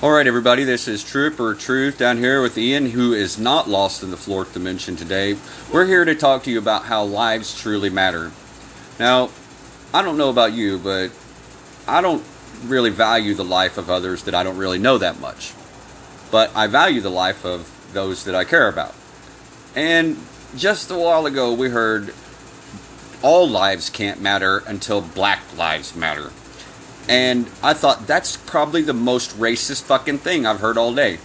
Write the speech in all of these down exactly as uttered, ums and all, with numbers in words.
Alright everybody, this is Trooper Truth down here with Ian, who is not lost in the fourth dimension today. We're here to talk to you about how lives truly matter. Now, I don't know about you, but I don't really value the life of others that I don't really know that much. But I value the life of those that I care about. And just a while ago we heard all lives can't matter until black lives matter. And I thought, that's probably the most racist fucking thing I've heard all day.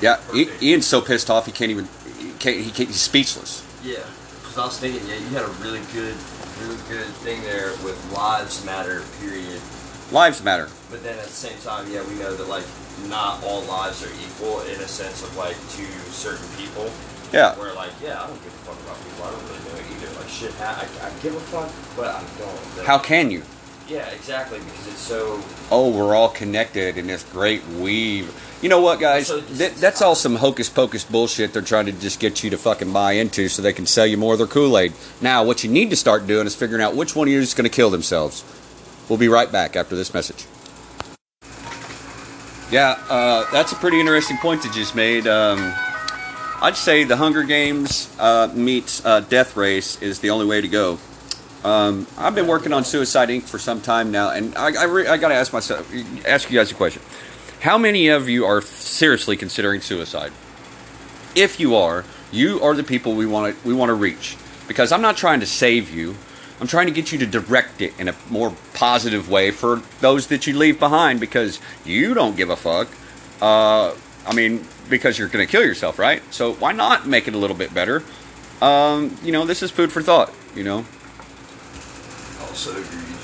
Yeah, Ian's so pissed off he can't even, he can't, he can't, he's speechless. Yeah, because I was thinking, yeah, you had a really good, really good thing there with lives matter, period. Lives matter. But then at the same time, yeah, we know that, like, not all lives are equal in a sense of, like, to certain people. Yeah. Where, like, yeah, I don't give a fuck about people. I don't really know it either. Like, shit, I, I, I give a fuck, but I don't. Like, how can you? Yeah, exactly, because it's so... Oh, we're all connected in this great weave. You know what, guys? So Th- that's all some hocus-pocus bullshit they're trying to just get you to fucking buy into so they can sell you more of their Kool-Aid. Now, what you need to start doing is figuring out which one of you is going to kill themselves. We'll be right back after this message. Yeah, uh, that's a pretty interesting point that you just made. Um... I'd say the Hunger Games uh, meets uh, Death Race is the only way to go. Um, I've been working on Suicide Incorporated for some time now, and I, I, re- I gotta ask myself, ask you guys a question: how many of you are seriously considering suicide? If you are, you are the people we want to we want to reach. Because I'm not trying to save you; I'm trying to get you to direct it in a more positive way for those that you leave behind, because you don't give a fuck. Uh, I mean. Because you're going to kill yourself, right? So why not make it a little bit better? Um, you know, this is food for thought, you know. Also agreed.